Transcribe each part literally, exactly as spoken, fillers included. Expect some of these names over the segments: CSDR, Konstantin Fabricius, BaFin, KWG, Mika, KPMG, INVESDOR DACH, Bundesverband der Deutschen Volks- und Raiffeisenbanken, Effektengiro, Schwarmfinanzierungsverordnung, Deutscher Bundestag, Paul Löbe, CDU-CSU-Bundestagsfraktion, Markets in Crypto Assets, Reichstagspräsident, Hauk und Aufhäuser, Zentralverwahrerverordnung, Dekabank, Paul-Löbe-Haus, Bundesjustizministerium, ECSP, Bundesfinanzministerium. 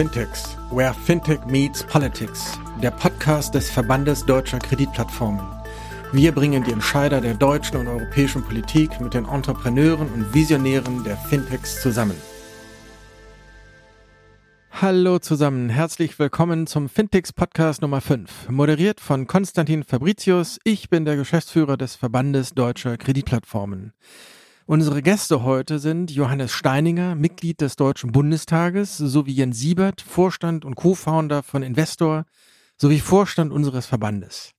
Fintechs, where Fintech meets Politics, der Podcast des Verbandes Deutscher Kreditplattformen. Wir bringen die Entscheider der deutschen und europäischen Politik mit den Entrepreneuren und Visionären der Fintechs zusammen. Hallo zusammen, herzlich willkommen zum Fintechs-Podcast Nummer fünf, moderiert von Konstantin Fabricius. Ich bin der Geschäftsführer des Verbandes Deutscher Kreditplattformen. Unsere Gäste heute sind Johannes Steiniger, Mitglied des Deutschen Bundestages, sowie Jens Siebert, Vorstand und Co-Founder von INVESDOR, sowie Vorstand unseres Verbandes.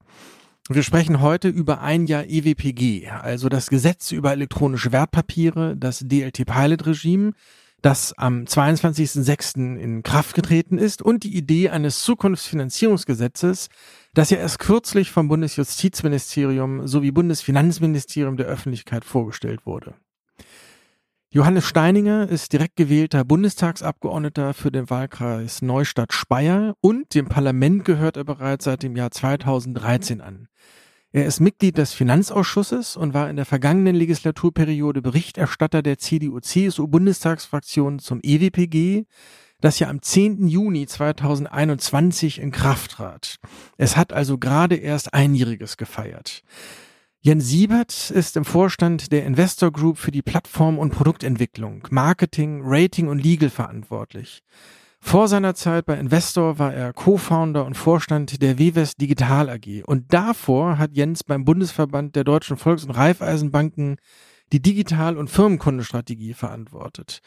Wir sprechen heute über ein Jahr E W P G, also das Gesetz über elektronische Wertpapiere, das D L T-Pilot-Regime, das am zweiundzwanzigsten sechsten in Kraft getreten ist, und die Idee eines Zukunftsfinanzierungsgesetzes, das ja erst kürzlich vom Bundesjustizministerium sowie Bundesfinanzministerium der Öffentlichkeit vorgestellt wurde. Johannes Steiniger ist direkt gewählter Bundestagsabgeordneter für den Wahlkreis Neustadt-Speyer und dem Parlament gehört er bereits seit dem Jahr zweitausenddreizehn an. Er ist Mitglied des Finanzausschusses und war in der vergangenen Legislaturperiode Berichterstatter der C D U C S U Bundestagsfraktion zum E W P G, das ja am zehnten Juni zweitausendeinundzwanzig in Kraft trat. Es hat also gerade erst Einjähriges gefeiert. Jens Siebert ist im Vorstand der INVESDOR Group für die Plattform- und Produktentwicklung, Marketing, Rating und Legal verantwortlich. Vor seiner Zeit bei INVESDOR war er Co-Founder und Vorstand der Wevest Digital A G. Und davor hat Jens beim Bundesverband der Deutschen Volks- und Raiffeisenbanken die Digital- und Firmenkundenstrategie verantwortet.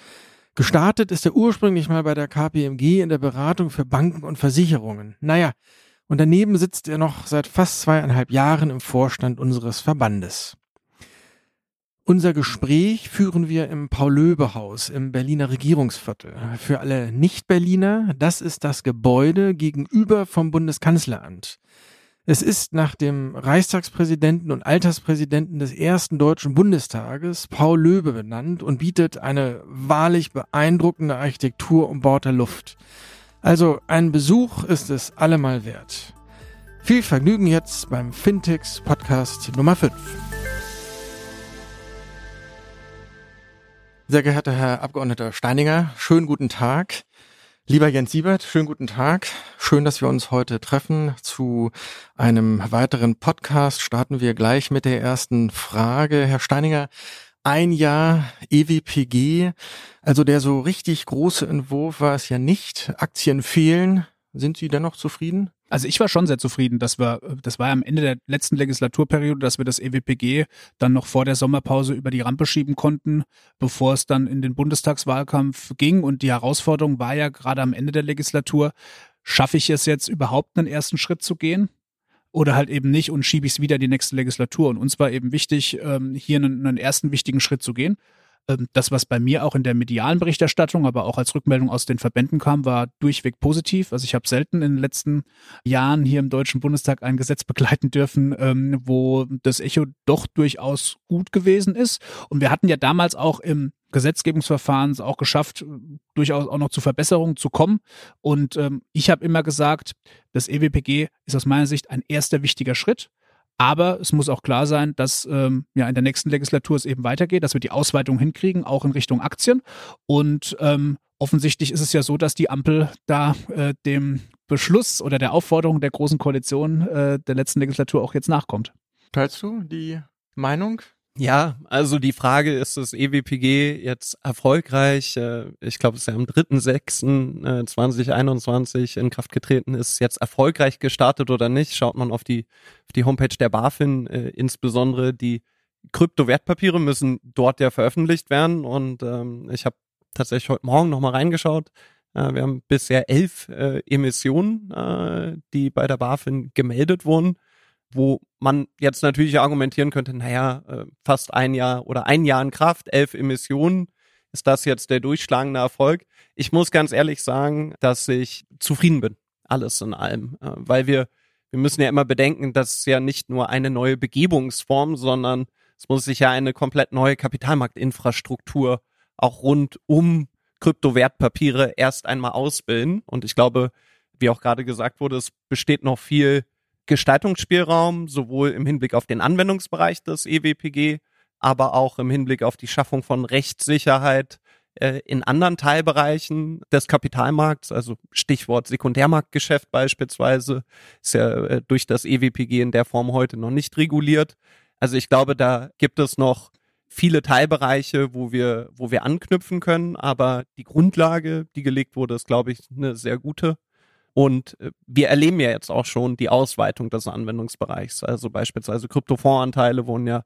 Gestartet ist er ursprünglich mal bei der K P M G in der Beratung für Banken und Versicherungen. Naja, und daneben sitzt er noch seit fast zweieinhalb Jahren im Vorstand unseres Verbandes. Unser Gespräch führen wir im Paul-Löbe-Haus im Berliner Regierungsviertel. Für alle Nicht-Berliner, das ist das Gebäude gegenüber vom Bundeskanzleramt. Es ist nach dem Reichstagspräsidenten und Alterspräsidenten des ersten Deutschen Bundestages, Paul Löbe, benannt und bietet eine wahrlich beeindruckende Architektur umbaute Luft. Also ein Besuch ist es allemal wert. Viel Vergnügen jetzt beim Fintechs Podcast Nummer fünf. Sehr geehrter Herr Abgeordneter Steiniger, schönen guten Tag. Lieber Jens Siebert, schönen guten Tag. Schön, dass wir uns heute treffen zu einem weiteren Podcast. Starten wir gleich mit der ersten Frage. Herr Steiniger, ein Jahr E W P G, also der so richtig große Entwurf war es ja nicht. Aktien fehlen. Sind Sie dennoch zufrieden? Also ich war schon sehr zufrieden, dass wir, das war am Ende der letzten Legislaturperiode, dass wir das E W P G dann noch vor der Sommerpause über die Rampe schieben konnten, bevor es dann in den Bundestagswahlkampf ging. Und die Herausforderung war ja gerade am Ende der Legislatur, schaffe ich es jetzt überhaupt, einen ersten Schritt zu gehen? Oder halt eben nicht und schiebe ich es wieder in die nächste Legislatur? Und uns war eben wichtig, hier einen, einen ersten wichtigen Schritt zu gehen. Das, was bei mir auch in der medialen Berichterstattung, aber auch als Rückmeldung aus den Verbänden kam, war durchweg positiv. Also ich habe selten in den letzten Jahren hier im Deutschen Bundestag ein Gesetz begleiten dürfen, wo das Echo doch durchaus gut gewesen ist. Und wir hatten ja damals auch im Gesetzgebungsverfahren es auch geschafft, durchaus auch noch zu Verbesserungen zu kommen. Und ich habe immer gesagt, das E W P G ist aus meiner Sicht ein erster wichtiger Schritt. Aber es muss auch klar sein, dass ähm, ja in der nächsten Legislatur es eben weitergeht, dass wir die Ausweitung hinkriegen, auch in Richtung Aktien. Und ähm, offensichtlich ist es ja so, dass die Ampel da äh, dem Beschluss oder der Aufforderung der Großen Koalition äh, der letzten Legislatur auch jetzt nachkommt. Teilst du die Meinung? Ja, also die Frage, ist das E W P G jetzt erfolgreich? Ich glaube, es ist ja am dritter sechster zweitausendeinundzwanzig in Kraft getreten. Ist es jetzt erfolgreich gestartet oder nicht? Schaut man auf die, auf die Homepage der BaFin, äh, insbesondere die Kryptowertpapiere müssen dort ja veröffentlicht werden. Und ähm, ich habe tatsächlich heute Morgen nochmal reingeschaut. Äh, wir haben bisher elf äh, Emissionen, äh, die bei der BaFin gemeldet wurden, wo man jetzt natürlich argumentieren könnte, naja, fast ein Jahr oder ein Jahr in Kraft, elf Emissionen, ist das jetzt der durchschlagende Erfolg? Ich muss ganz ehrlich sagen, dass ich zufrieden bin, alles in allem, weil wir, wir müssen ja immer bedenken, dass es ja nicht nur eine neue Begebungsform, sondern es muss sich ja eine komplett neue Kapitalmarktinfrastruktur auch rund um Kryptowertpapiere erst einmal ausbilden. Und ich glaube, wie auch gerade gesagt wurde, es besteht noch viel Gestaltungsspielraum, sowohl im Hinblick auf den Anwendungsbereich des E W P G, aber auch im Hinblick auf die Schaffung von Rechtssicherheit äh, in anderen Teilbereichen des Kapitalmarkts, also Stichwort Sekundärmarktgeschäft beispielsweise, ist ja äh, durch das E W P G in der Form heute noch nicht reguliert. Also ich glaube, da gibt es noch viele Teilbereiche, wo wir, wo wir anknüpfen können, aber die Grundlage, die gelegt wurde, ist, glaube ich, eine sehr gute. Und wir erleben ja jetzt auch schon die Ausweitung des Anwendungsbereichs. Also beispielsweise Kryptofondsanteile wurden ja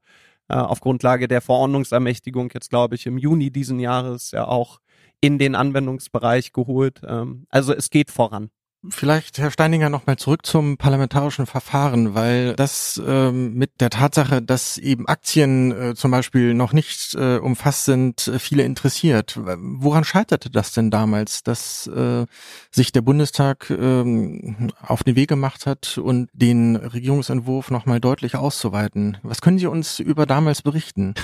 äh, auf Grundlage der Verordnungsermächtigung jetzt, glaube ich, im Juni diesen Jahres ja auch in den Anwendungsbereich geholt. Ähm, also es geht voran. Vielleicht, Herr Steininger, nochmal zurück zum parlamentarischen Verfahren, weil das ähm, mit der Tatsache, dass eben Aktien äh, zum Beispiel noch nicht äh, umfasst sind, viele interessiert. Woran scheiterte das denn damals, dass äh, sich der Bundestag ähm, auf den Weg gemacht hat und den Regierungsentwurf nochmal deutlich auszuweiten? Was können Sie uns über damals berichten?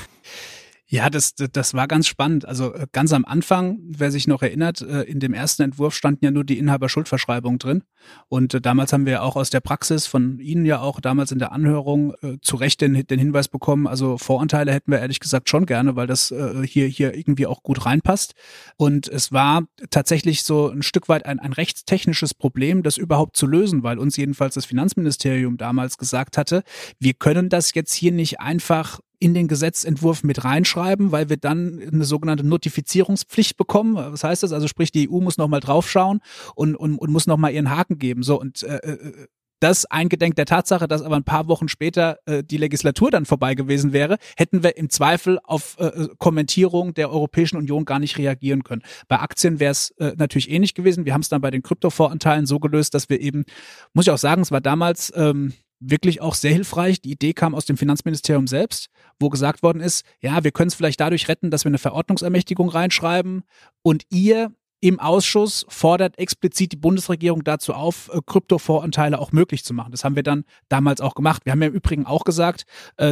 Ja, das, das war ganz spannend. Also ganz am Anfang, wer sich noch erinnert, in dem ersten Entwurf standen ja nur die Inhaberschuldverschreibungen drin. Und damals haben wir auch aus der Praxis von Ihnen ja auch damals in der Anhörung äh, zu Recht den, den Hinweis bekommen, also Voranteile hätten wir ehrlich gesagt schon gerne, weil das äh, hier hier irgendwie auch gut reinpasst. Und es war tatsächlich so ein Stück weit ein, ein rechtstechnisches Problem, das überhaupt zu lösen, weil uns jedenfalls das Finanzministerium damals gesagt hatte, wir können das jetzt hier nicht einfach in den Gesetzentwurf mit reinschreiben, weil wir dann eine sogenannte Notifizierungspflicht bekommen. Was heißt das? Also sprich, die E U muss nochmal draufschauen und, und, und muss nochmal ihren Haken geben. So, und äh, das eingedenk der Tatsache, dass aber ein paar Wochen später äh, die Legislatur dann vorbei gewesen wäre, hätten wir im Zweifel auf äh, Kommentierung der Europäischen Union gar nicht reagieren können. Bei Aktien wäre es äh, natürlich ähnlich gewesen. Wir haben es dann bei den Kryptofondsanteilen so gelöst, dass wir eben, muss ich auch sagen, es war damals Ähm, wirklich auch sehr hilfreich. Die Idee kam aus dem Finanzministerium selbst, wo gesagt worden ist, ja, wir können es vielleicht dadurch retten, dass wir eine Verordnungsermächtigung reinschreiben und ihr im Ausschuss fordert explizit die Bundesregierung dazu auf, Kryptofondsanteile auch möglich zu machen. Das haben wir dann damals auch gemacht. Wir haben ja im Übrigen auch gesagt,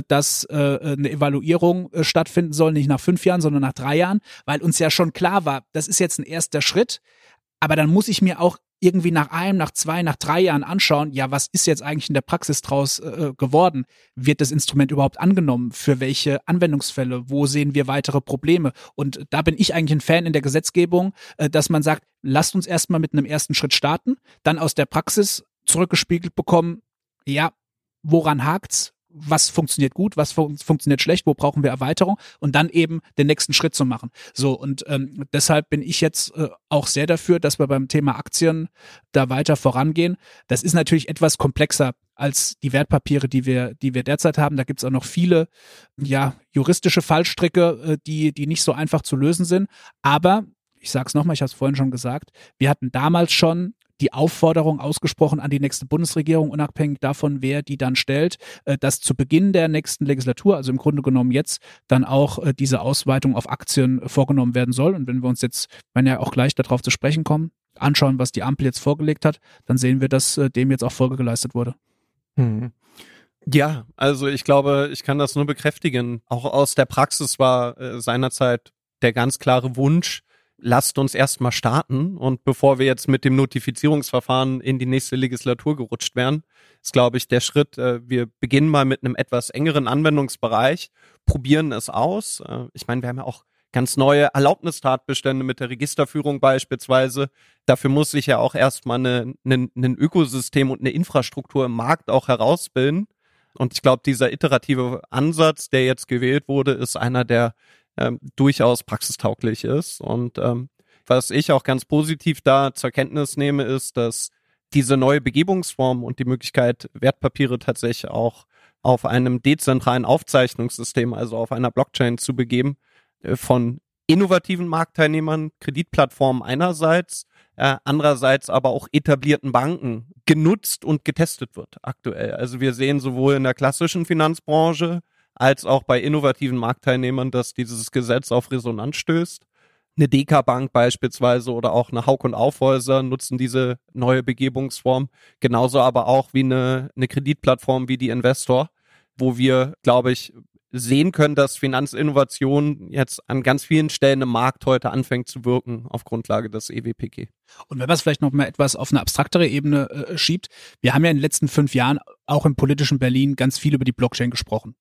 dass eine Evaluierung stattfinden soll, nicht nach fünf Jahren, sondern nach drei Jahren, weil uns ja schon klar war, das ist jetzt ein erster Schritt, aber dann muss ich mir auch irgendwie nach einem, nach zwei, nach drei Jahren anschauen, ja, was ist jetzt eigentlich in der Praxis draus äh, geworden? Wird das Instrument überhaupt angenommen? Für welche Anwendungsfälle? Wo sehen wir weitere Probleme? Und da bin ich eigentlich ein Fan in der Gesetzgebung, äh, dass man sagt, lasst uns erstmal mit einem ersten Schritt starten, dann aus der Praxis zurückgespiegelt bekommen, ja, woran hakt's? Was funktioniert gut, was fun- funktioniert schlecht, wo brauchen wir Erweiterung und dann eben den nächsten Schritt zu machen. So, und ähm, deshalb bin ich jetzt äh, auch sehr dafür, dass wir beim Thema Aktien da weiter vorangehen. Das ist natürlich etwas komplexer als die Wertpapiere, die wir, die wir derzeit haben. Da gibt es auch noch viele ja, juristische Fallstricke, äh, die, die nicht so einfach zu lösen sind. Aber, ich sage es nochmal, ich habe es vorhin schon gesagt, wir hatten damals schon die Aufforderung ausgesprochen an die nächste Bundesregierung, unabhängig davon, wer die dann stellt, dass zu Beginn der nächsten Legislatur, also im Grunde genommen jetzt, dann auch diese Ausweitung auf Aktien vorgenommen werden soll. Und wenn wir uns jetzt, wenn ja auch gleich darauf zu sprechen kommen, anschauen, was die Ampel jetzt vorgelegt hat, dann sehen wir, dass dem jetzt auch Folge geleistet wurde. Hm. Ja, also ich glaube, ich kann das nur bekräftigen. Auch aus der Praxis war äh, seinerzeit der ganz klare Wunsch, lasst uns erstmal starten und bevor wir jetzt mit dem Notifizierungsverfahren in die nächste Legislatur gerutscht werden, ist, glaube ich, der Schritt, wir beginnen mal mit einem etwas engeren Anwendungsbereich, probieren es aus. Ich meine, wir haben ja auch ganz neue Erlaubnistatbestände mit der Registerführung beispielsweise. Dafür muss sich ja auch erstmal eine, eine, ein Ökosystem und eine Infrastruktur im Markt auch herausbilden. Und ich glaube, dieser iterative Ansatz, der jetzt gewählt wurde, ist einer, der Ähm, durchaus praxistauglich ist. Und ähm, was ich auch ganz positiv da zur Kenntnis nehme, ist, dass diese neue Begebungsform und die Möglichkeit, Wertpapiere tatsächlich auch auf einem dezentralen Aufzeichnungssystem, also auf einer Blockchain zu begeben, äh, von innovativen Marktteilnehmern, Kreditplattformen einerseits, äh, andererseits aber auch etablierten Banken genutzt und getestet wird aktuell. Also wir sehen sowohl in der klassischen Finanzbranche als auch bei innovativen Marktteilnehmern, dass dieses Gesetz auf Resonanz stößt. Eine Dekabank beispielsweise oder auch eine Hauk und Aufhäuser nutzen diese neue Begebungsform, genauso aber auch wie eine, eine Kreditplattform wie die INVESDOR, wo wir, glaube ich, sehen können, dass Finanzinnovation jetzt an ganz vielen Stellen im Markt heute anfängt zu wirken auf Grundlage des E W P G. Und wenn man es vielleicht noch mal etwas auf eine abstraktere Ebene äh, schiebt, wir haben ja in den letzten fünf Jahren auch im politischen Berlin ganz viel über die Blockchain gesprochen.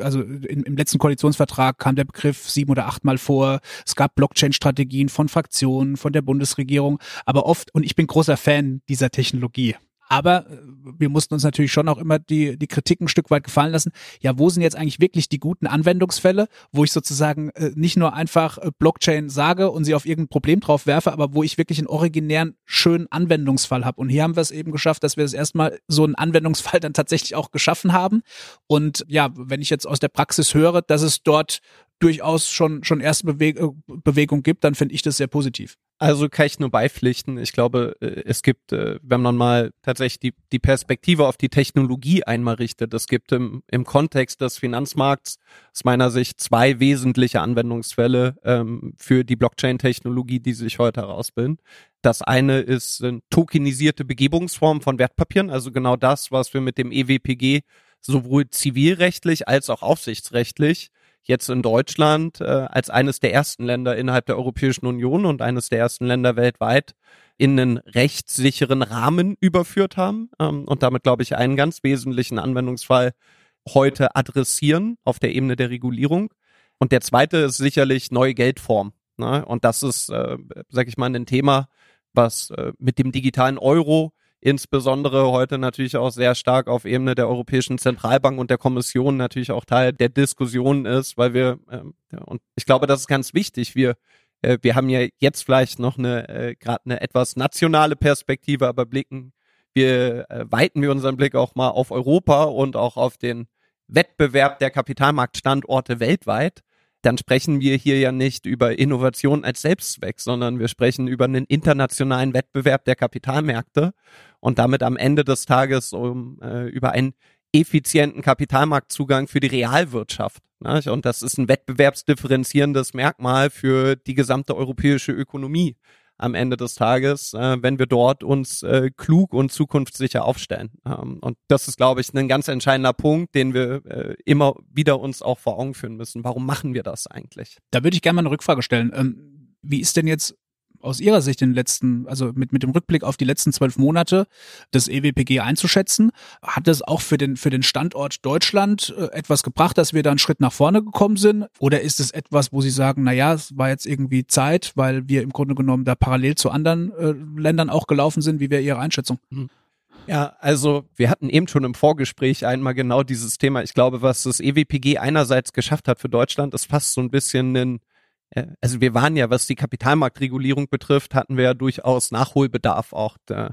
Also im, im letzten Koalitionsvertrag kam der Begriff sieben- oder achtmal vor. Es gab Blockchain-Strategien von Fraktionen, von der Bundesregierung, aber oft, und ich bin großer Fan dieser Technologie, aber wir mussten uns natürlich schon auch immer die, die Kritik ein Stück weit gefallen lassen. Ja, wo sind jetzt eigentlich wirklich die guten Anwendungsfälle, wo ich sozusagen äh, nicht nur einfach Blockchain sage und sie auf irgendein Problem drauf werfe, aber wo ich wirklich einen originären, schönen Anwendungsfall habe. Und hier haben wir es eben geschafft, dass wir das erstmal so einen Anwendungsfall dann tatsächlich auch geschaffen haben. Und ja, wenn ich jetzt aus der Praxis höre, dass es dort durchaus schon, schon erste Beweg- Bewegung gibt, dann finde ich das sehr positiv. Also kann ich nur beipflichten. Ich glaube, es gibt, wenn man mal tatsächlich die, die Perspektive auf die Technologie einmal richtet, es gibt im, im Kontext des Finanzmarkts aus meiner Sicht zwei wesentliche Anwendungsfälle ähm, für die Blockchain-Technologie, die sich heute herausbilden. Das eine ist eine tokenisierte Begebungsform von Wertpapieren, also genau das, was wir mit dem E W P G sowohl zivilrechtlich als auch aufsichtsrechtlich jetzt in Deutschland äh, als eines der ersten Länder innerhalb der Europäischen Union und eines der ersten Länder weltweit in einen rechtssicheren Rahmen überführt haben ähm, und damit, glaube ich, einen ganz wesentlichen Anwendungsfall heute adressieren auf der Ebene der Regulierung. Und der zweite ist sicherlich neue Geldform, ne? Und das ist, äh, sage ich mal, ein Thema, was äh, mit dem digitalen Euro insbesondere heute natürlich auch sehr stark auf Ebene der Europäischen Zentralbank und der Kommission natürlich auch Teil der Diskussion ist, weil wir, ähm, ja, und ich glaube, das ist ganz wichtig, wir, äh, wir haben ja jetzt vielleicht noch eine, äh, gerade eine etwas nationale Perspektive, aber blicken, wir äh, weiten wir unseren Blick auch mal auf Europa und auch auf den Wettbewerb der Kapitalmarktstandorte weltweit, dann sprechen wir hier ja nicht über Innovation als Selbstzweck, sondern wir sprechen über einen internationalen Wettbewerb der Kapitalmärkte und damit am Ende des Tages um, äh, über einen effizienten Kapitalmarktzugang für die Realwirtschaft, ne? Und das ist ein wettbewerbsdifferenzierendes Merkmal für die gesamte europäische Ökonomie am Ende des Tages, äh, wenn wir dort uns äh, klug und zukunftssicher aufstellen. Ähm, und das ist, glaube ich, ein ganz entscheidender Punkt, den wir äh, immer wieder uns auch vor Augen führen müssen. Warum machen wir das eigentlich? Da würde ich gerne mal eine Rückfrage stellen. Ähm, wie ist denn jetzt aus Ihrer Sicht den letzten, also mit, mit dem Rückblick auf die letzten zwölf Monate das E W P G einzuschätzen? Hat das auch für den, für den Standort Deutschland etwas gebracht, dass wir da einen Schritt nach vorne gekommen sind? Oder ist es etwas, wo Sie sagen, naja, es war jetzt irgendwie Zeit, weil wir im Grunde genommen da parallel zu anderen äh, Ländern auch gelaufen sind? Wie wäre Ihre Einschätzung? Mhm. Ja, also wir hatten eben schon im Vorgespräch einmal genau dieses Thema. Ich glaube, was das E W P G einerseits geschafft hat für Deutschland, ist fast so ein bisschen ein Also wir waren ja, was die Kapitalmarktregulierung betrifft, hatten wir ja durchaus Nachholbedarf auch. Äh,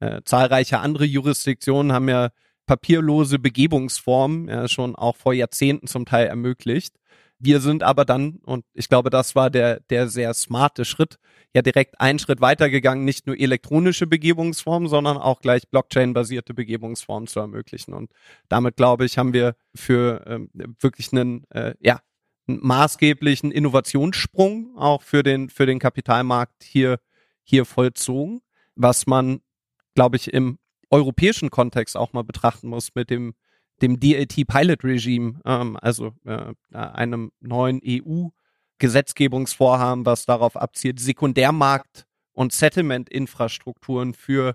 äh, zahlreiche andere Jurisdiktionen haben ja papierlose Begebungsformen äh, schon auch vor Jahrzehnten zum Teil ermöglicht. Wir sind aber dann, und ich glaube, das war der, der sehr smarte Schritt, ja direkt einen Schritt weitergegangen, nicht nur elektronische Begebungsformen, sondern auch gleich Blockchain-basierte Begebungsformen zu ermöglichen. Und damit, glaube ich, haben wir für ähm, wirklich einen, äh, ja, maßgeblichen Innovationssprung auch für den für den Kapitalmarkt hier hier vollzogen, was man, glaube ich, im europäischen Kontext auch mal betrachten muss mit dem dem D L T-Pilot-Regime, ähm, also äh, einem neuen E U-Gesetzgebungsvorhaben, was darauf abzielt, Sekundärmarkt- und Settlement-Infrastrukturen für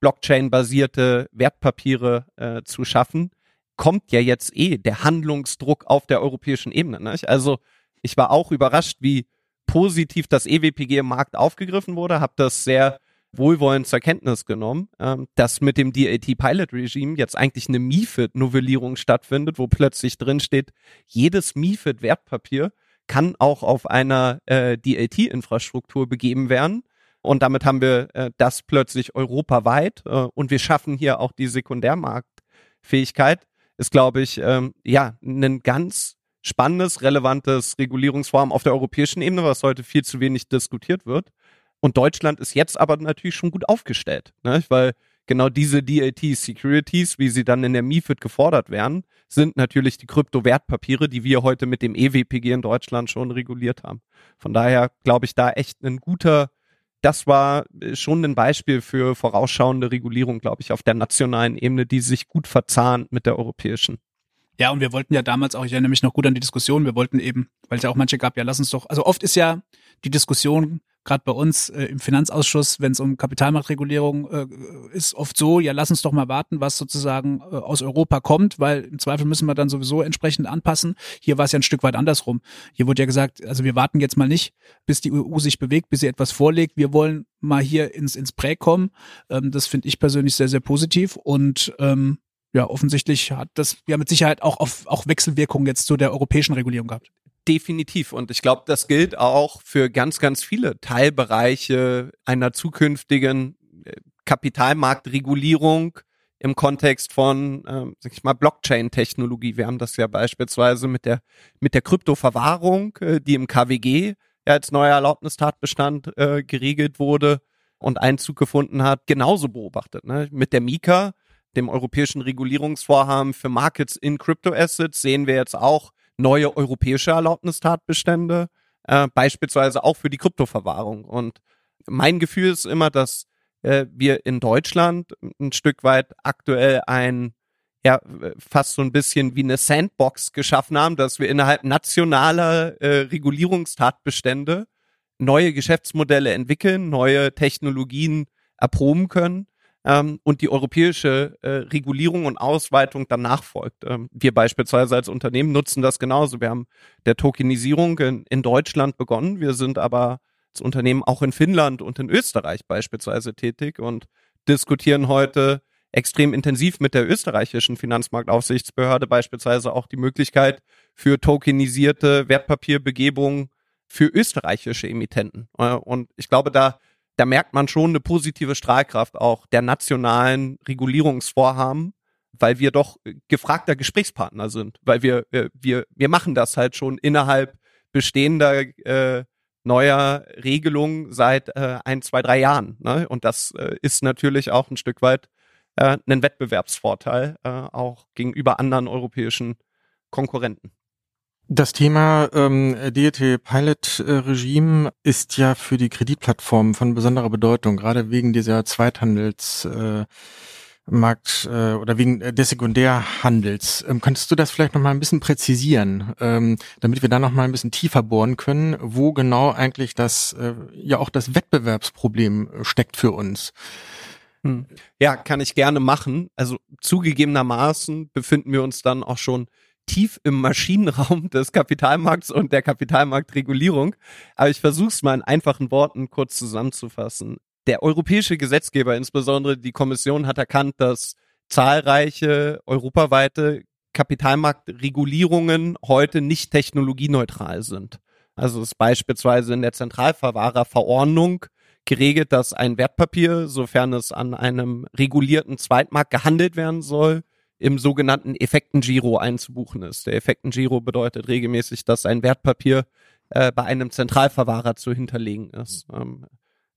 Blockchain-basierte Wertpapiere äh, zu schaffen. Kommt ja jetzt eh der Handlungsdruck auf der europäischen Ebene, nicht? Also ich war auch überrascht, wie positiv das E W P G im Markt aufgegriffen wurde, habe das sehr wohlwollend zur Kenntnis genommen, ähm, dass mit dem D L T-Pilot-Regime jetzt eigentlich eine MiFID-Novellierung stattfindet, wo plötzlich drin steht, jedes MiFID-Wertpapier kann auch auf einer äh, D L T-Infrastruktur begeben werden. Und damit haben wir äh, das plötzlich europaweit äh, und wir schaffen hier auch die Sekundärmarktfähigkeit. Ist, glaube ich, ähm, ja, ein ganz spannendes, relevantes Regulierungsvorhaben auf der europäischen Ebene, was heute viel zu wenig diskutiert wird. Und Deutschland ist jetzt aber natürlich schon gut aufgestellt, ne? Weil genau diese D L T-Securities, wie sie dann in der MiFID gefordert werden, sind natürlich die Kryptowertpapiere, die wir heute mit dem E W P G in Deutschland schon reguliert haben. Von daher glaube ich, da echt ein guter, das war schon ein Beispiel für vorausschauende Regulierung, glaube ich, auf der nationalen Ebene, die sich gut verzahnt mit der europäischen. Ja, und wir wollten ja damals auch, ich erinnere mich noch gut an die Diskussion, wir wollten eben, weil es ja auch manche gab, ja lass uns doch, also oft ist ja die Diskussion, gerade bei uns äh, im Finanzausschuss, wenn es um Kapitalmarktregulierung äh, ist, oft so, ja, lass uns doch mal warten, was sozusagen äh, aus Europa kommt, weil im Zweifel müssen wir dann sowieso entsprechend anpassen. Hier war es ja ein Stück weit andersrum. Hier wurde ja gesagt, also wir warten jetzt mal nicht, bis die E U sich bewegt, bis sie etwas vorlegt. Wir wollen mal hier ins, ins Prä kommen. Ähm, das finde ich persönlich sehr, sehr positiv und ähm, ja, offensichtlich hat das ja mit Sicherheit auch, auf, auch Wechselwirkungen jetzt zu der europäischen Regulierung gehabt. Definitiv. Und ich glaube, das gilt auch für ganz, ganz viele Teilbereiche einer zukünftigen Kapitalmarktregulierung im Kontext von, ähm, sag ich mal, Blockchain-Technologie. Wir haben das ja beispielsweise mit der, mit der Kryptoverwahrung, äh, die im K W G ja als neuer Erlaubnistatbestand äh, geregelt wurde und Einzug gefunden hat, genauso beobachtet. Ne? Mit der Mika, dem europäischen Regulierungsvorhaben für Markets in Crypto Assets, sehen wir jetzt auch neue europäische Erlaubnistatbestände, äh, beispielsweise auch für die Kryptoverwahrung. Und mein Gefühl ist immer, dass äh, wir in Deutschland ein Stück weit aktuell ein, ja, fast so ein bisschen wie eine Sandbox geschaffen haben, dass wir innerhalb nationaler äh, Regulierungstatbestände neue Geschäftsmodelle entwickeln, neue Technologien erproben können. Ähm, und die europäische äh, Regulierung und Ausweitung danach folgt. Ähm, wir beispielsweise als Unternehmen nutzen das genauso. Wir haben der Tokenisierung in, in Deutschland begonnen. Wir sind aber als Unternehmen auch in Finnland und in Österreich beispielsweise tätig und diskutieren heute extrem intensiv mit der österreichischen Finanzmarktaufsichtsbehörde beispielsweise auch die Möglichkeit für tokenisierte Wertpapierbegebungen für österreichische Emittenten. Äh, und ich glaube, da Da merkt man schon eine positive Strahlkraft auch der nationalen Regulierungsvorhaben, weil wir doch gefragter Gesprächspartner sind, weil wir wir wir machen das halt schon innerhalb bestehender äh, neuer Regelungen seit äh, ein, zwei, drei Jahren. Ne? Und das äh, ist natürlich auch ein Stück weit äh, ein Wettbewerbsvorteil äh, auch gegenüber anderen europäischen Konkurrenten. Das Thema ähm, D L T Pilot Regime ist ja für die Kreditplattformen von besonderer Bedeutung, gerade wegen dieser Zweithandelsmarkt äh, äh, oder wegen des Sekundärhandels. Ähm, könntest du das vielleicht nochmal ein bisschen präzisieren, ähm, damit wir da nochmal ein bisschen tiefer bohren können, wo genau eigentlich das äh, ja auch das Wettbewerbsproblem steckt für uns? Hm. Ja, kann ich gerne machen. Also zugegebenermaßen befinden wir uns dann auch schon tief im Maschinenraum des Kapitalmarkts und der Kapitalmarktregulierung. Aber ich versuche es mal in einfachen Worten kurz zusammenzufassen. Der europäische Gesetzgeber, insbesondere die Kommission, hat erkannt, dass zahlreiche europaweite Kapitalmarktregulierungen heute nicht technologieneutral sind. Also ist beispielsweise in der Zentralverwahrerverordnung geregelt, dass ein Wertpapier, sofern es an einem regulierten Zweitmarkt gehandelt werden soll, im sogenannten Effektengiro einzubuchen ist. Der Effektengiro bedeutet regelmäßig, dass ein Wertpapier äh, bei einem Zentralverwahrer zu hinterlegen ist. Ähm,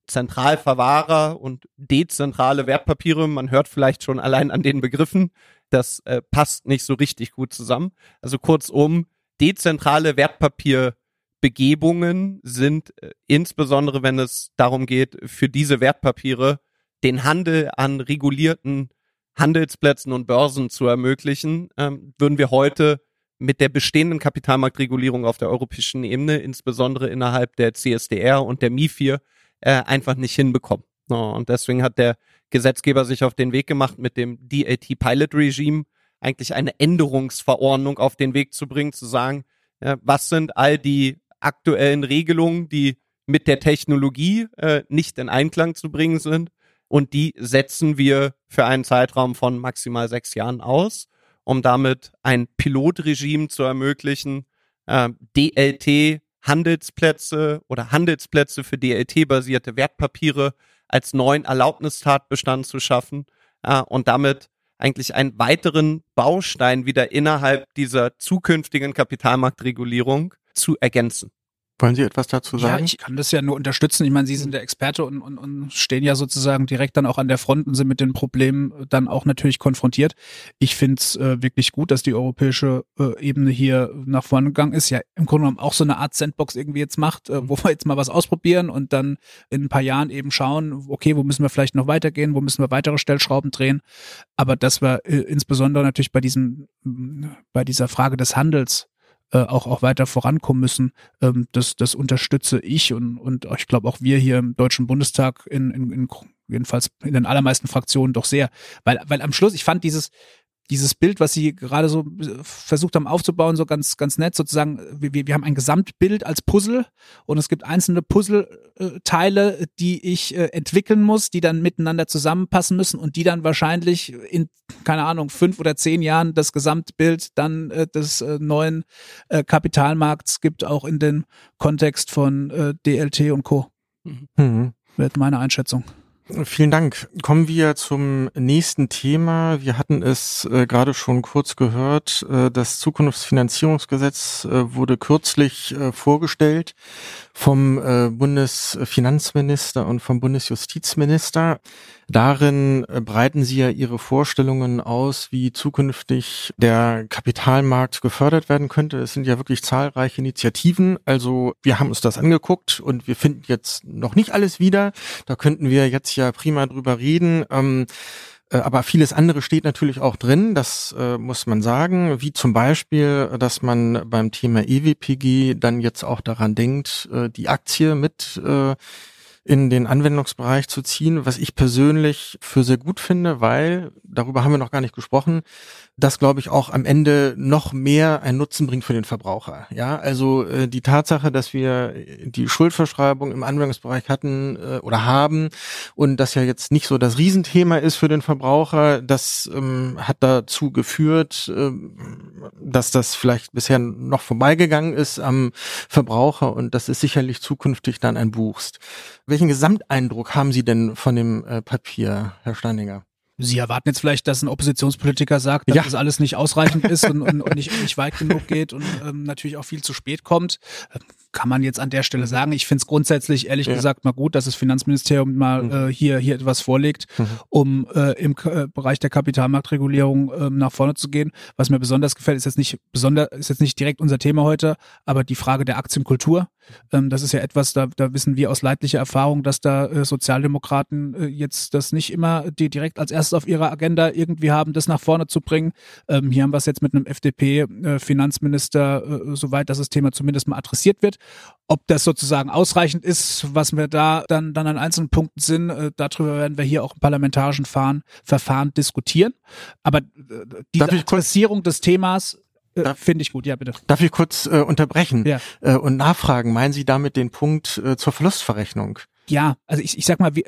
Zentralverwahrer und dezentrale Wertpapiere, man hört vielleicht schon allein an den Begriffen, das äh, passt nicht so richtig gut zusammen. Also kurzum, dezentrale Wertpapierbegebungen sind äh, insbesondere, wenn es darum geht, für diese Wertpapiere den Handel an regulierten Handelsplätzen und Börsen zu ermöglichen, ähm, würden wir heute mit der bestehenden Kapitalmarktregulierung auf der europäischen Ebene, insbesondere innerhalb der C S D R und der MiFIR, äh, einfach nicht hinbekommen. No, und deswegen hat der Gesetzgeber sich auf den Weg gemacht, mit dem D L T Pilot Regime eigentlich eine Änderungsverordnung auf den Weg zu bringen, zu sagen, äh, was sind all die aktuellen Regelungen, die mit der Technologie äh, nicht in Einklang zu bringen sind, und die setzen wir für einen Zeitraum von maximal sechs Jahren aus, um damit ein Pilotregime zu ermöglichen, äh, D L T-Handelsplätze oder Handelsplätze für D L T-basierte Wertpapiere als neuen Erlaubnistatbestand zu schaffen äh, und damit eigentlich einen weiteren Baustein wieder innerhalb dieser zukünftigen Kapitalmarktregulierung zu ergänzen. Wollen Sie etwas dazu sagen? Ja, ich kann das ja nur unterstützen. Ich meine, Sie sind der Experte und, und, und stehen ja sozusagen direkt dann auch an der Front und sind mit den Problemen dann auch natürlich konfrontiert. Ich finde es äh, wirklich gut, dass die europäische äh, Ebene hier nach vorne gegangen ist. Ja, im Grunde genommen auch so eine Art Sandbox irgendwie jetzt macht, äh, wo wir jetzt mal was ausprobieren und dann in ein paar Jahren eben schauen, okay, wo müssen wir vielleicht noch weitergehen, wo müssen wir weitere Stellschrauben drehen. Aber dass wir äh, insbesondere natürlich bei diesem, bei dieser Frage des Handels äh, auch, auch weiter vorankommen müssen. Ähm, das, das unterstütze ich und, und ich glaube auch wir hier im Deutschen Bundestag in, in, in jedenfalls in den allermeisten Fraktionen doch sehr. Weil, weil am Schluss, ich fand dieses Dieses Bild, was Sie gerade so versucht haben aufzubauen, so ganz ganz nett sozusagen, wir, wir haben ein Gesamtbild als Puzzle und es gibt einzelne Puzzleteile, die ich entwickeln muss, die dann miteinander zusammenpassen müssen und die dann wahrscheinlich in, keine Ahnung, fünf oder zehn Jahren das Gesamtbild dann des neuen Kapitalmarkts gibt, auch in dem Kontext von D L T und Co. Mhm. Wird meine Einschätzung. Vielen Dank. Kommen wir zum nächsten Thema. Wir hatten es äh, gerade schon kurz gehört. Äh, das Zukunftsfinanzierungsgesetz äh, wurde kürzlich äh, vorgestellt vom äh, Bundesfinanzminister und vom Bundesjustizminister. Darin äh, breiten Sie ja Ihre Vorstellungen aus, wie zukünftig der Kapitalmarkt gefördert werden könnte. Es sind ja wirklich zahlreiche Initiativen. Also wir haben uns das angeguckt und wir finden jetzt noch nicht alles wieder. Da könnten wir jetzt ja prima drüber reden. Ähm, äh, aber vieles andere steht natürlich auch drin, das äh, muss man sagen, wie zum Beispiel, dass man beim Thema E W P G dann jetzt auch daran denkt, äh, die Aktie mit äh, in den Anwendungsbereich zu ziehen, was ich persönlich für sehr gut finde, weil, darüber haben wir noch gar nicht gesprochen, das, glaube ich, auch am Ende noch mehr einen Nutzen bringt für den Verbraucher. Ja, also äh, die Tatsache, dass wir die Schuldverschreibung im Anwendungsbereich hatten äh, oder haben und das ja jetzt nicht so das Riesenthema ist für den Verbraucher, das ähm, hat dazu geführt, äh, dass das vielleicht bisher noch vorbeigegangen ist am Verbraucher und das ist sicherlich zukünftig dann ein Boost. Welchen Gesamteindruck haben Sie denn von dem äh, Papier, Herr Steiniger? Sie erwarten jetzt vielleicht, dass ein Oppositionspolitiker sagt, dass ja. das alles nicht ausreichend ist und, und, und nicht, nicht weit genug geht und ähm, natürlich auch viel zu spät kommt. Ähm, kann man jetzt an der Stelle sagen. Ich finde es grundsätzlich, ehrlich ja. gesagt, mal gut, dass das Finanzministerium mal mhm. äh, hier hier etwas vorlegt, mhm. um äh, im äh, Bereich der Kapitalmarktregulierung äh, nach vorne zu gehen. Was mir besonders gefällt, ist jetzt nicht besonders, ist jetzt nicht direkt unser Thema heute, aber die Frage der Aktienkultur. Ähm, das ist ja etwas, da, da wissen wir aus leidlicher Erfahrung, dass da äh, Sozialdemokraten äh, jetzt das nicht immer die direkt als erstes auf ihrer Agenda irgendwie haben, das nach vorne zu bringen. Ähm, hier haben wir es jetzt mit einem F D P-Finanzminister äh, soweit, dass das Thema zumindest mal adressiert wird. Ob das sozusagen ausreichend ist, was wir da dann, dann an einzelnen Punkten sind, äh, darüber werden wir hier auch im parlamentarischen Fahren, Verfahren diskutieren. Aber äh, die Adressierung des Themas finde ich gut, ja bitte. Darf ich kurz äh, unterbrechen ja. äh, und nachfragen, meinen Sie damit den Punkt äh, zur Verlustverrechnung? Ja, also ich, ich sag mal, wie,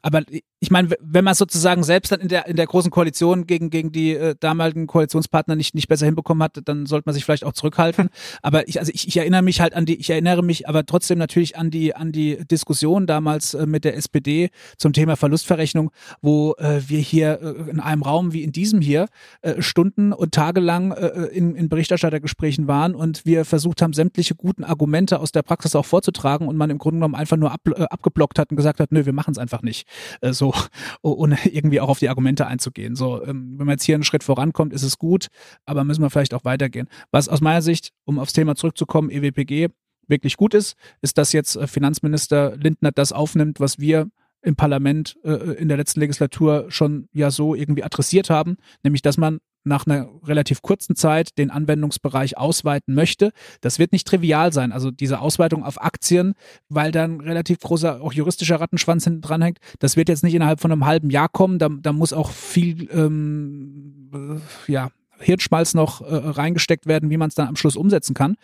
aber ich meine, wenn man sozusagen selbst dann in der in der großen Koalition gegen gegen die äh, damaligen Koalitionspartner nicht nicht besser hinbekommen hat, dann sollte man sich vielleicht auch zurückhalten. Aber ich also ich, ich erinnere mich halt an die ich erinnere mich aber trotzdem natürlich an die an die Diskussion damals äh, mit der S P D zum Thema Verlustverrechnung, wo äh, wir hier äh, in einem Raum wie in diesem hier äh, Stunden und tagelang äh, in in Berichterstattergesprächen waren und wir versucht haben, sämtliche guten Argumente aus der Praxis auch vorzutragen und man im Grunde genommen einfach nur ab abgeblockt hat und gesagt hat, nö, wir machen es einfach nicht, so, ohne irgendwie auch auf die Argumente einzugehen. So, wenn man jetzt hier einen Schritt vorankommt, ist es gut, aber müssen wir vielleicht auch weitergehen. Was aus meiner Sicht, um aufs Thema zurückzukommen, E W P G wirklich gut ist, ist, dass jetzt Finanzminister Lindner das aufnimmt, was wir im Parlament in der letzten Legislatur schon ja so irgendwie adressiert haben, nämlich, dass man nach einer relativ kurzen Zeit den Anwendungsbereich ausweiten möchte. Das wird nicht trivial sein, also diese Ausweitung auf Aktien, weil da ein relativ großer, auch juristischer Rattenschwanz hinten dran hängt, das wird jetzt nicht innerhalb von einem halben Jahr kommen, da, da muss auch viel, ähm, ja, Hirnschmalz noch äh, reingesteckt werden, wie man es dann am Schluss umsetzen kann.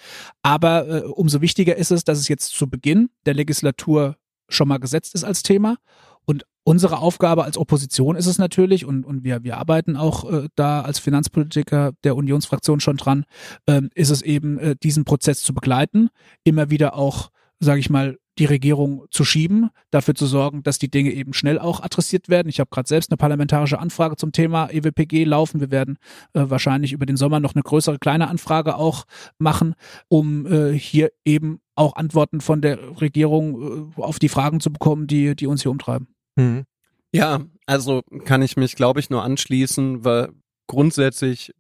Aber äh, umso wichtiger ist es, dass es jetzt zu Beginn der Legislatur schon mal gesetzt ist als Thema. Und unsere Aufgabe als Opposition ist es natürlich, und, und wir, wir arbeiten auch äh, da als Finanzpolitiker der Unionsfraktion schon dran, ähm, ist es eben, äh, diesen Prozess zu begleiten, immer wieder auch, sage ich mal, die Regierung zu schieben, dafür zu sorgen, dass die Dinge eben schnell auch adressiert werden. Ich habe gerade selbst eine parlamentarische Anfrage zum Thema E W P G laufen. Wir werden äh, wahrscheinlich über den Sommer noch eine größere, kleine Anfrage auch machen, um äh, hier eben auch Antworten von der Regierung äh, auf die Fragen zu bekommen, die, die uns hier umtreiben. Mhm. Ja, also kann ich mich, glaube ich, nur anschließen, weil grundsätzlich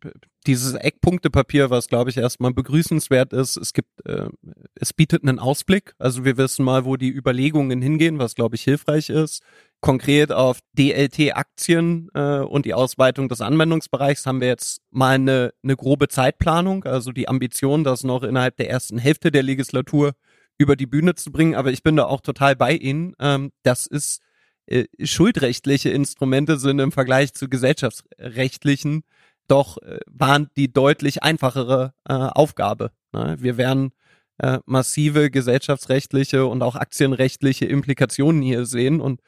dieses Eckpunktepapier, was, glaube ich, erstmal begrüßenswert ist, es gibt, äh, es bietet einen Ausblick. Also wir wissen mal, wo die Überlegungen hingehen, was, glaube ich, hilfreich ist. konkret auf D L T-Aktien äh, und die Ausweitung des Anwendungsbereichs haben wir jetzt mal eine, eine grobe Zeitplanung, also die Ambition, das noch innerhalb der ersten Hälfte der Legislatur über die Bühne zu bringen. Aber ich bin da auch total bei Ihnen. Ähm, das ist, äh, schuldrechtliche Instrumente sind im Vergleich zu gesellschaftsrechtlichen doch äh, waren die deutlich einfachere äh, Aufgabe. Ne? Wir werden äh, massive gesellschaftsrechtliche und auch aktienrechtliche Implikationen hier sehen und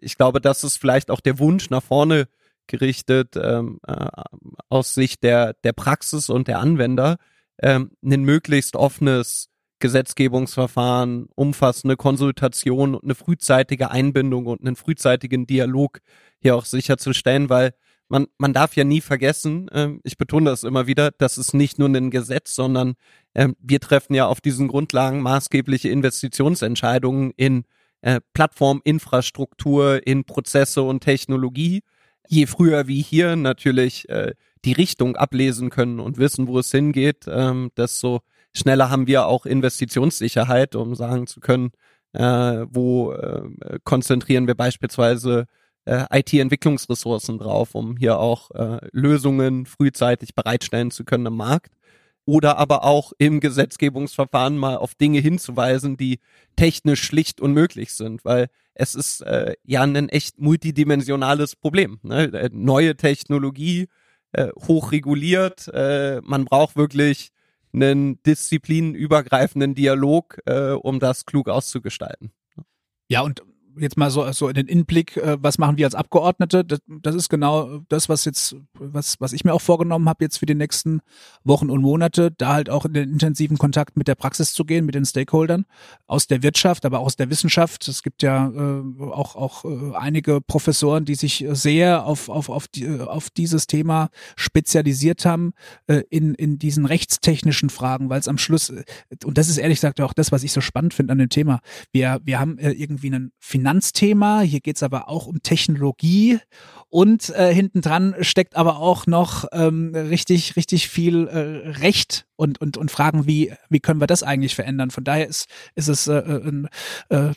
ich glaube, das ist vielleicht auch der Wunsch nach vorne gerichtet, ähm, äh, aus Sicht der, der Praxis und der Anwender, ähm, ein möglichst offenes Gesetzgebungsverfahren, umfassende Konsultation und eine frühzeitige Einbindung und einen frühzeitigen Dialog hier auch sicherzustellen, weil man, man darf ja nie vergessen, ähm, ich betone das immer wieder, das ist nicht nur ein Gesetz, sondern ähm, wir treffen ja auf diesen Grundlagen maßgebliche Investitionsentscheidungen in Plattforminfrastruktur, in Prozesse und Technologie, je früher wir hier natürlich äh, die Richtung ablesen können und wissen, wo es hingeht, ähm, desto schneller haben wir auch Investitionssicherheit, um sagen zu können, äh, wo äh, konzentrieren wir beispielsweise äh, I T-Entwicklungsressourcen drauf, um hier auch äh, Lösungen frühzeitig bereitstellen zu können im Markt. Oder aber auch im Gesetzgebungsverfahren mal auf Dinge hinzuweisen, die technisch schlicht unmöglich sind, weil es ist äh, ja ein echt multidimensionales Problem. Ne? Neue Technologie, äh, hochreguliert, äh, man braucht wirklich einen disziplinenübergreifenden Dialog, äh, um das klug auszugestalten. Ja, und jetzt mal so, so in den Innenblick, äh, was machen wir als Abgeordnete? Das, das ist genau das, was jetzt, was, was ich mir auch vorgenommen habe jetzt für die nächsten Wochen und Monate, da halt auch in den intensiven Kontakt mit der Praxis zu gehen, mit den Stakeholdern aus der Wirtschaft, aber auch aus der Wissenschaft. Es gibt ja äh, auch auch äh, einige Professoren, die sich sehr auf auf auf die, auf dieses Thema spezialisiert haben äh, in in diesen rechtstechnischen Fragen, weil es am Schluss äh, und das ist ehrlich gesagt auch das, was ich so spannend finde an dem Thema. Wir wir haben äh, irgendwie einen Finanz Finanzthema, hier geht es aber auch um Technologie und äh, hinten dran steckt aber auch noch ähm, richtig, richtig viel äh, Recht und, und, und Fragen, wie, wie können wir das eigentlich verändern? Von daher ist, ist es äh, ein, äh,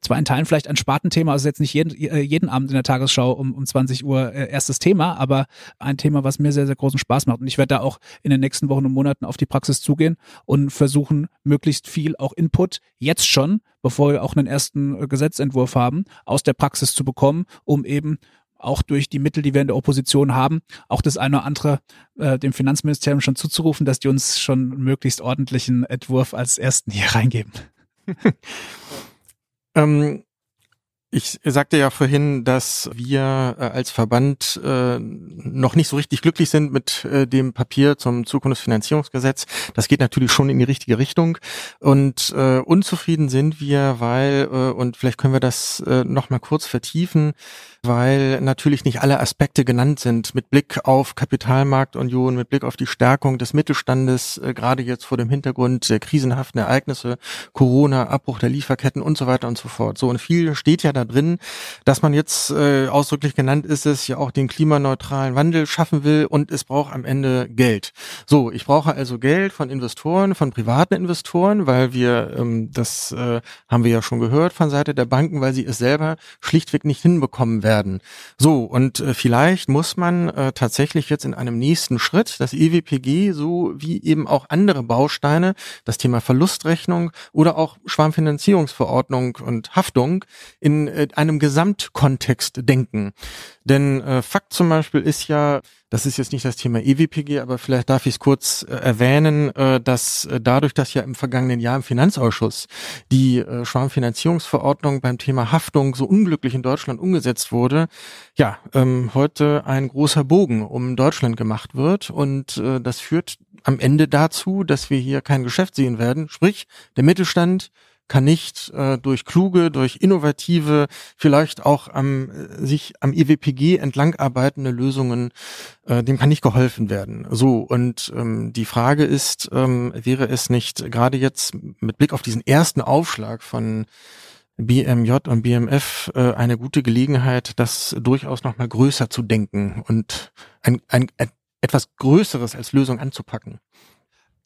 zwar in Teilen vielleicht ein Spartenthema, also jetzt nicht jeden, jeden Abend in der Tagesschau um, um zwanzig Uhr äh, erstes Thema, aber ein Thema, was mir sehr, sehr großen Spaß macht. Und ich werde da auch in den nächsten Wochen und Monaten auf die Praxis zugehen und versuchen, möglichst viel auch Input jetzt schon, bevor wir auch einen ersten Gesetzentwurf haben, aus der Praxis zu bekommen, um eben auch durch die Mittel, die wir in der Opposition haben, auch das eine oder andere äh, dem Finanzministerium schon zuzurufen, dass die uns schon möglichst ordentlichen Entwurf als ersten hier reingeben. ähm, ich sagte ja vorhin, dass wir äh, als Verband äh, noch nicht so richtig glücklich sind mit äh, dem Papier zum Zukunftsfinanzierungsgesetz. Das geht natürlich schon in die richtige Richtung. Und äh, unzufrieden sind wir, weil, äh, und vielleicht können wir das äh, nochmal kurz vertiefen, weil natürlich nicht alle Aspekte genannt sind mit Blick auf Kapitalmarktunion, mit Blick auf die Stärkung des Mittelstandes, äh, gerade jetzt vor dem Hintergrund der krisenhaften Ereignisse, Corona, Abbruch der Lieferketten und so weiter und so fort. So, und viel steht ja da drin, dass man jetzt äh, ausdrücklich genannt ist, es ja auch den klimaneutralen Wandel schaffen will und es braucht am Ende Geld. So, ich brauche also Geld von Investoren, von privaten Investoren, weil wir, ähm, das äh, haben wir ja schon gehört von Seite der Banken, weil sie es selber schlichtweg nicht hinbekommen werden. Werden. So, und äh, vielleicht muss man äh, tatsächlich jetzt in einem nächsten Schritt das E W P G, so wie eben auch andere Bausteine, das Thema Verlustrechnung oder auch Schwarmfinanzierungsverordnung und Haftung in äh, einem Gesamtkontext denken. Denn äh, Fakt zum Beispiel ist ja, das ist jetzt nicht das Thema E W P G, aber vielleicht darf ich es kurz äh, erwähnen, äh, dass äh, dadurch, dass ja im vergangenen Jahr im Finanzausschuss die äh, Schwarmfinanzierungsverordnung beim Thema Haftung so unglücklich in Deutschland umgesetzt wurde, ja, ähm, heute ein großer Bogen um Deutschland gemacht wird und äh, das führt am Ende dazu, dass wir hier kein Geschäft sehen werden, sprich der Mittelstand kann nicht äh, durch kluge, durch innovative, vielleicht auch am äh, sich am E W P G entlang arbeitende Lösungen, äh, dem kann nicht geholfen werden. So, und ähm, die Frage ist, ähm, wäre es nicht gerade jetzt mit Blick auf diesen ersten Aufschlag von B M J und B M F äh, eine gute Gelegenheit, das durchaus nochmal größer zu denken und ein, ein, ein etwas Größeres als Lösung anzupacken?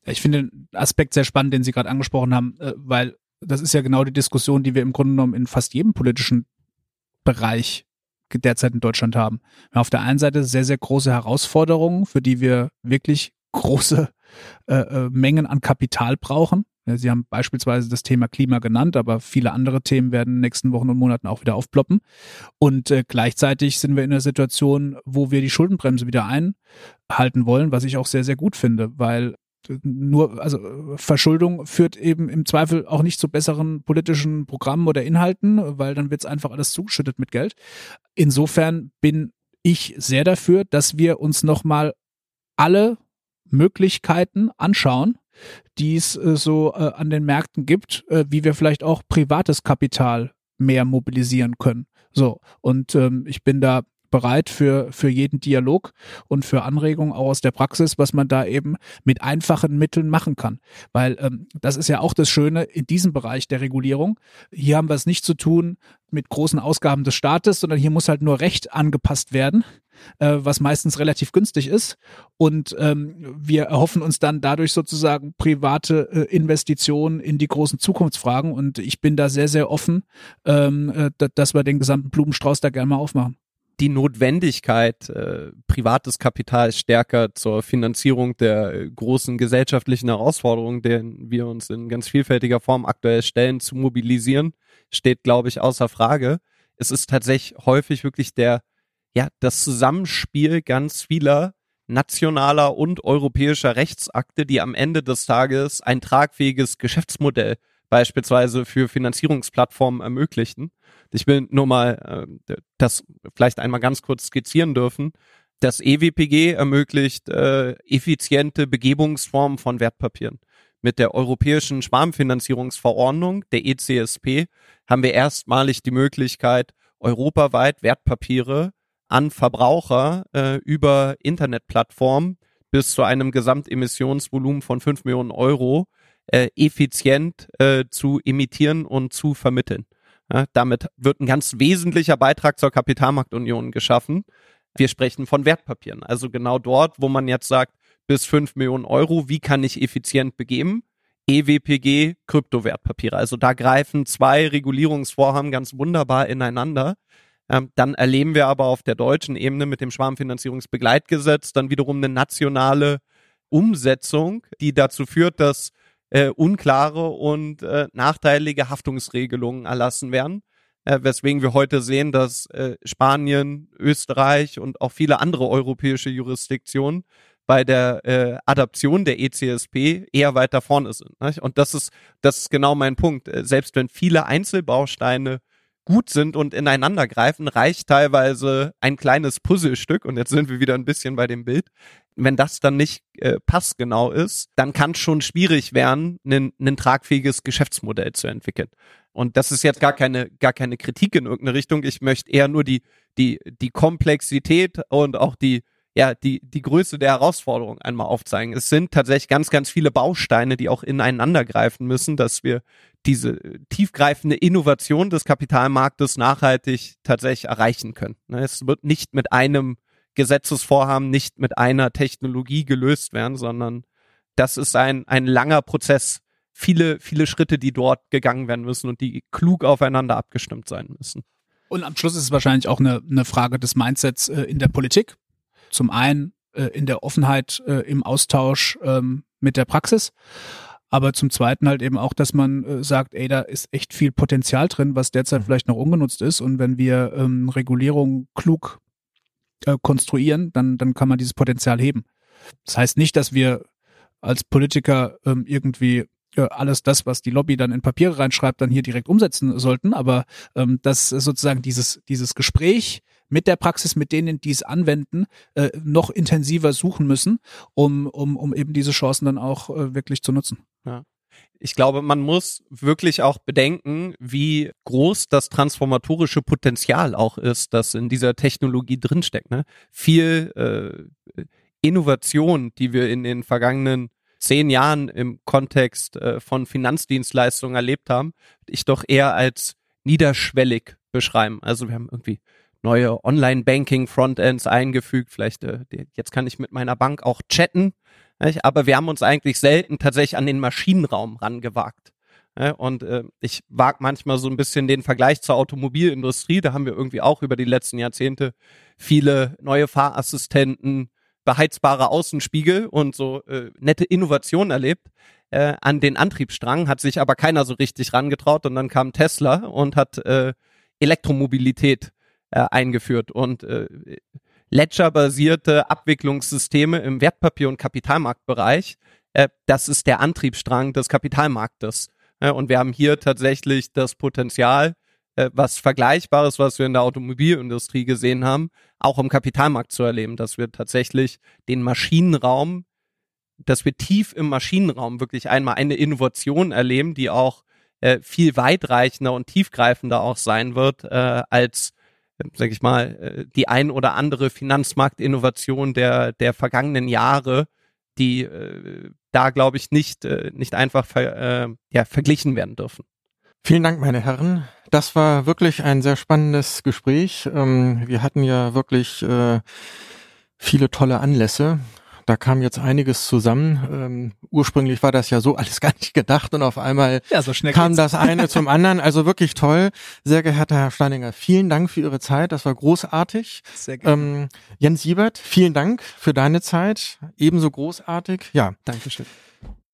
Ich finde den Aspekt sehr spannend, den Sie gerade angesprochen haben, äh, weil das ist ja genau die Diskussion, die wir im Grunde genommen in fast jedem politischen Bereich derzeit in Deutschland haben. Wir haben auf der einen Seite sehr, sehr große Herausforderungen, für die wir wirklich große äh, Mengen an Kapital brauchen. Sie haben beispielsweise das Thema Klima genannt, aber viele andere Themen werden in den nächsten Wochen und Monaten auch wieder aufploppen. Und äh, gleichzeitig sind wir in einer Situation, wo wir die Schuldenbremse wieder einhalten wollen, was ich auch sehr, sehr gut finde, weil nur, also Verschuldung führt eben im Zweifel auch nicht zu besseren politischen Programmen oder Inhalten, weil dann wird es einfach alles zugeschüttet mit Geld. Insofern bin ich sehr dafür, dass wir uns nochmal alle Möglichkeiten anschauen, die es äh, so äh, an den Märkten gibt, äh, wie wir vielleicht auch privates Kapital mehr mobilisieren können. So, und ähm, ich bin da bereit für, für jeden Dialog und für Anregungen auch aus der Praxis, was man da eben mit einfachen Mitteln machen kann. Weil ähm, das ist ja auch das Schöne in diesem Bereich der Regulierung. Hier haben wir es nicht zu tun mit großen Ausgaben des Staates, sondern hier muss halt nur Recht angepasst werden, was meistens relativ günstig ist, und ähm, wir erhoffen uns dann dadurch sozusagen private äh, Investitionen in die großen Zukunftsfragen, und ich bin da sehr, sehr offen, ähm, äh, dass wir den gesamten Blumenstrauß da gerne mal aufmachen. Die Notwendigkeit, äh, privates Kapital stärker zur Finanzierung der großen gesellschaftlichen Herausforderungen, denen wir uns in ganz vielfältiger Form aktuell stellen, zu mobilisieren, steht, glaube ich, außer Frage. Es ist tatsächlich häufig wirklich der Ja, das Zusammenspiel ganz vieler nationaler und europäischer Rechtsakte, die am Ende des Tages ein tragfähiges Geschäftsmodell beispielsweise für Finanzierungsplattformen ermöglichen. Ich will nur mal äh, das vielleicht einmal ganz kurz skizzieren dürfen. Das E W P G ermöglicht äh, effiziente Begebungsformen von Wertpapieren. Mit der Europäischen Schwarmfinanzierungsverordnung, der E C S P, haben wir erstmalig die Möglichkeit, europaweit Wertpapiere an Verbraucher äh, über Internetplattformen bis zu einem Gesamtemissionsvolumen von fünf Millionen Euro äh, effizient äh, zu emittieren und zu vermitteln. Ja, damit wird ein ganz wesentlicher Beitrag zur Kapitalmarktunion geschaffen. Wir sprechen von Wertpapieren, also genau dort, wo man jetzt sagt, bis fünf Millionen Euro, wie kann ich effizient begeben? E W P G, Kryptowertpapiere. Also da greifen zwei Regulierungsvorhaben ganz wunderbar ineinander. Dann erleben wir aber auf der deutschen Ebene mit dem Schwarmfinanzierungsbegleitgesetz dann wiederum eine nationale Umsetzung, die dazu führt, dass äh, unklare und äh, nachteilige Haftungsregelungen erlassen werden, äh, weswegen wir heute sehen, dass äh, Spanien, Österreich und auch viele andere europäische Jurisdiktionen bei der äh, Adaption der E C S P eher weiter vorne sind. Nicht? Und das ist, das ist genau mein Punkt. Selbst wenn viele Einzelbausteine gut sind und ineinander greifen, reicht teilweise ein kleines Puzzlestück, und jetzt sind wir wieder ein bisschen bei dem Bild, wenn das dann nicht äh, passgenau ist, dann kann es schon schwierig werden, ein tragfähiges Geschäftsmodell zu entwickeln. Und das ist jetzt gar keine gar keine Kritik in irgendeine Richtung, ich möchte eher nur die die die Komplexität und auch die ja die die Größe der Herausforderung einmal aufzeigen. Es sind tatsächlich ganz ganz viele Bausteine, die auch ineinander greifen müssen, dass wir diese tiefgreifende Innovation des Kapitalmarktes nachhaltig tatsächlich erreichen können. Es wird nicht mit einem Gesetzesvorhaben, nicht mit einer Technologie gelöst werden, sondern das ist ein, ein langer Prozess. Viele, viele Schritte, die dort gegangen werden müssen und die klug aufeinander abgestimmt sein müssen. Und am Schluss ist es wahrscheinlich auch eine, eine Frage des Mindsets äh, in der Politik. Zum einen äh, in der Offenheit, äh, im Austausch ähm, mit der Praxis. Aber zum Zweiten halt eben auch, dass man äh, sagt, ey, da ist echt viel Potenzial drin, was derzeit vielleicht noch ungenutzt ist. Und wenn wir ähm, Regulierung klug äh, konstruieren, dann, dann kann man dieses Potenzial heben. Das heißt nicht, dass wir als Politiker ähm, irgendwie äh, alles das, was die Lobby dann in Papiere reinschreibt, dann hier direkt umsetzen sollten. Aber ähm, dass sozusagen dieses, dieses Gespräch mit der Praxis, mit denen, die es anwenden, äh, noch intensiver suchen müssen, um, um, um eben diese Chancen dann auch äh, wirklich zu nutzen. Ja. Ich glaube, man muss wirklich auch bedenken, wie groß das transformatorische Potenzial auch ist, das in dieser Technologie drinsteckt. Ne? Viel äh, Innovation, die wir in den vergangenen zehn Jahren im Kontext äh, von Finanzdienstleistungen erlebt haben, ich doch eher als niederschwellig beschreiben. Also wir haben irgendwie neue Online-Banking-Frontends eingefügt. Vielleicht, äh, jetzt kann ich mit meiner Bank auch chatten. Nicht? Aber wir haben uns eigentlich selten tatsächlich an den Maschinenraum rangewagt. Und ich wage manchmal so ein bisschen den Vergleich zur Automobilindustrie. Da haben wir irgendwie auch über die letzten Jahrzehnte viele neue Fahrassistenten, beheizbare Außenspiegel und so äh, nette Innovationen erlebt. Äh, an den Antriebsstrang hat sich aber keiner so richtig rangetraut. Und dann kam Tesla und hat äh, Elektromobilität äh, eingeführt. Und äh, Ledger-basierte Abwicklungssysteme im Wertpapier- und Kapitalmarktbereich, äh, das ist der Antriebsstrang des Kapitalmarktes. Und wir haben hier tatsächlich das Potenzial, was Vergleichbares, was wir in der Automobilindustrie gesehen haben, auch im Kapitalmarkt zu erleben, dass wir tatsächlich den Maschinenraum, dass wir tief im Maschinenraum wirklich einmal eine Innovation erleben, die auch viel weitreichender und tiefgreifender auch sein wird, als, sag ich mal, die ein oder andere Finanzmarktinnovation der, der vergangenen Jahre, die äh, da, glaube ich, nicht, äh, nicht einfach ver, äh, ja, verglichen werden dürfen. Vielen Dank, meine Herren. Das war wirklich ein sehr spannendes Gespräch. Ähm, wir hatten ja wirklich äh, viele tolle Anlässe. Da kam jetzt einiges zusammen. Ähm, ursprünglich war das ja so alles gar nicht gedacht und auf einmal ja, so schnell kam das eine zum anderen. Also wirklich toll. Sehr geehrter Herr Steiniger, vielen Dank für Ihre Zeit. Das war großartig. Sehr gerne. Ähm, Jens Siebert, vielen Dank für deine Zeit. Ebenso großartig. Ja, Dankeschön.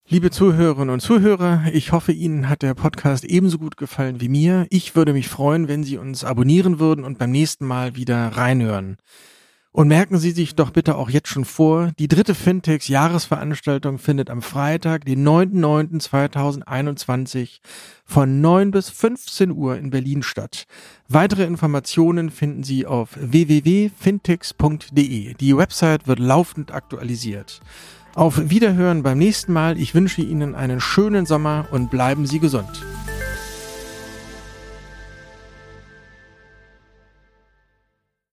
Liebe Zuhörerinnen und Zuhörer, ich hoffe, Ihnen hat der Podcast ebenso gut gefallen wie mir. Ich würde mich freuen, wenn Sie uns abonnieren würden und beim nächsten Mal wieder reinhören. Und merken Sie sich doch bitte auch jetzt schon vor, die dritte Fintechs-Jahresveranstaltung findet am Freitag, den neunten neunten zweitausendeinundzwanzig von neun bis fünfzehn Uhr in Berlin statt. Weitere Informationen finden Sie auf w w w punkt fintechs punkt d e. Die Website wird laufend aktualisiert. Auf Wiederhören beim nächsten Mal. Ich wünsche Ihnen einen schönen Sommer und bleiben Sie gesund.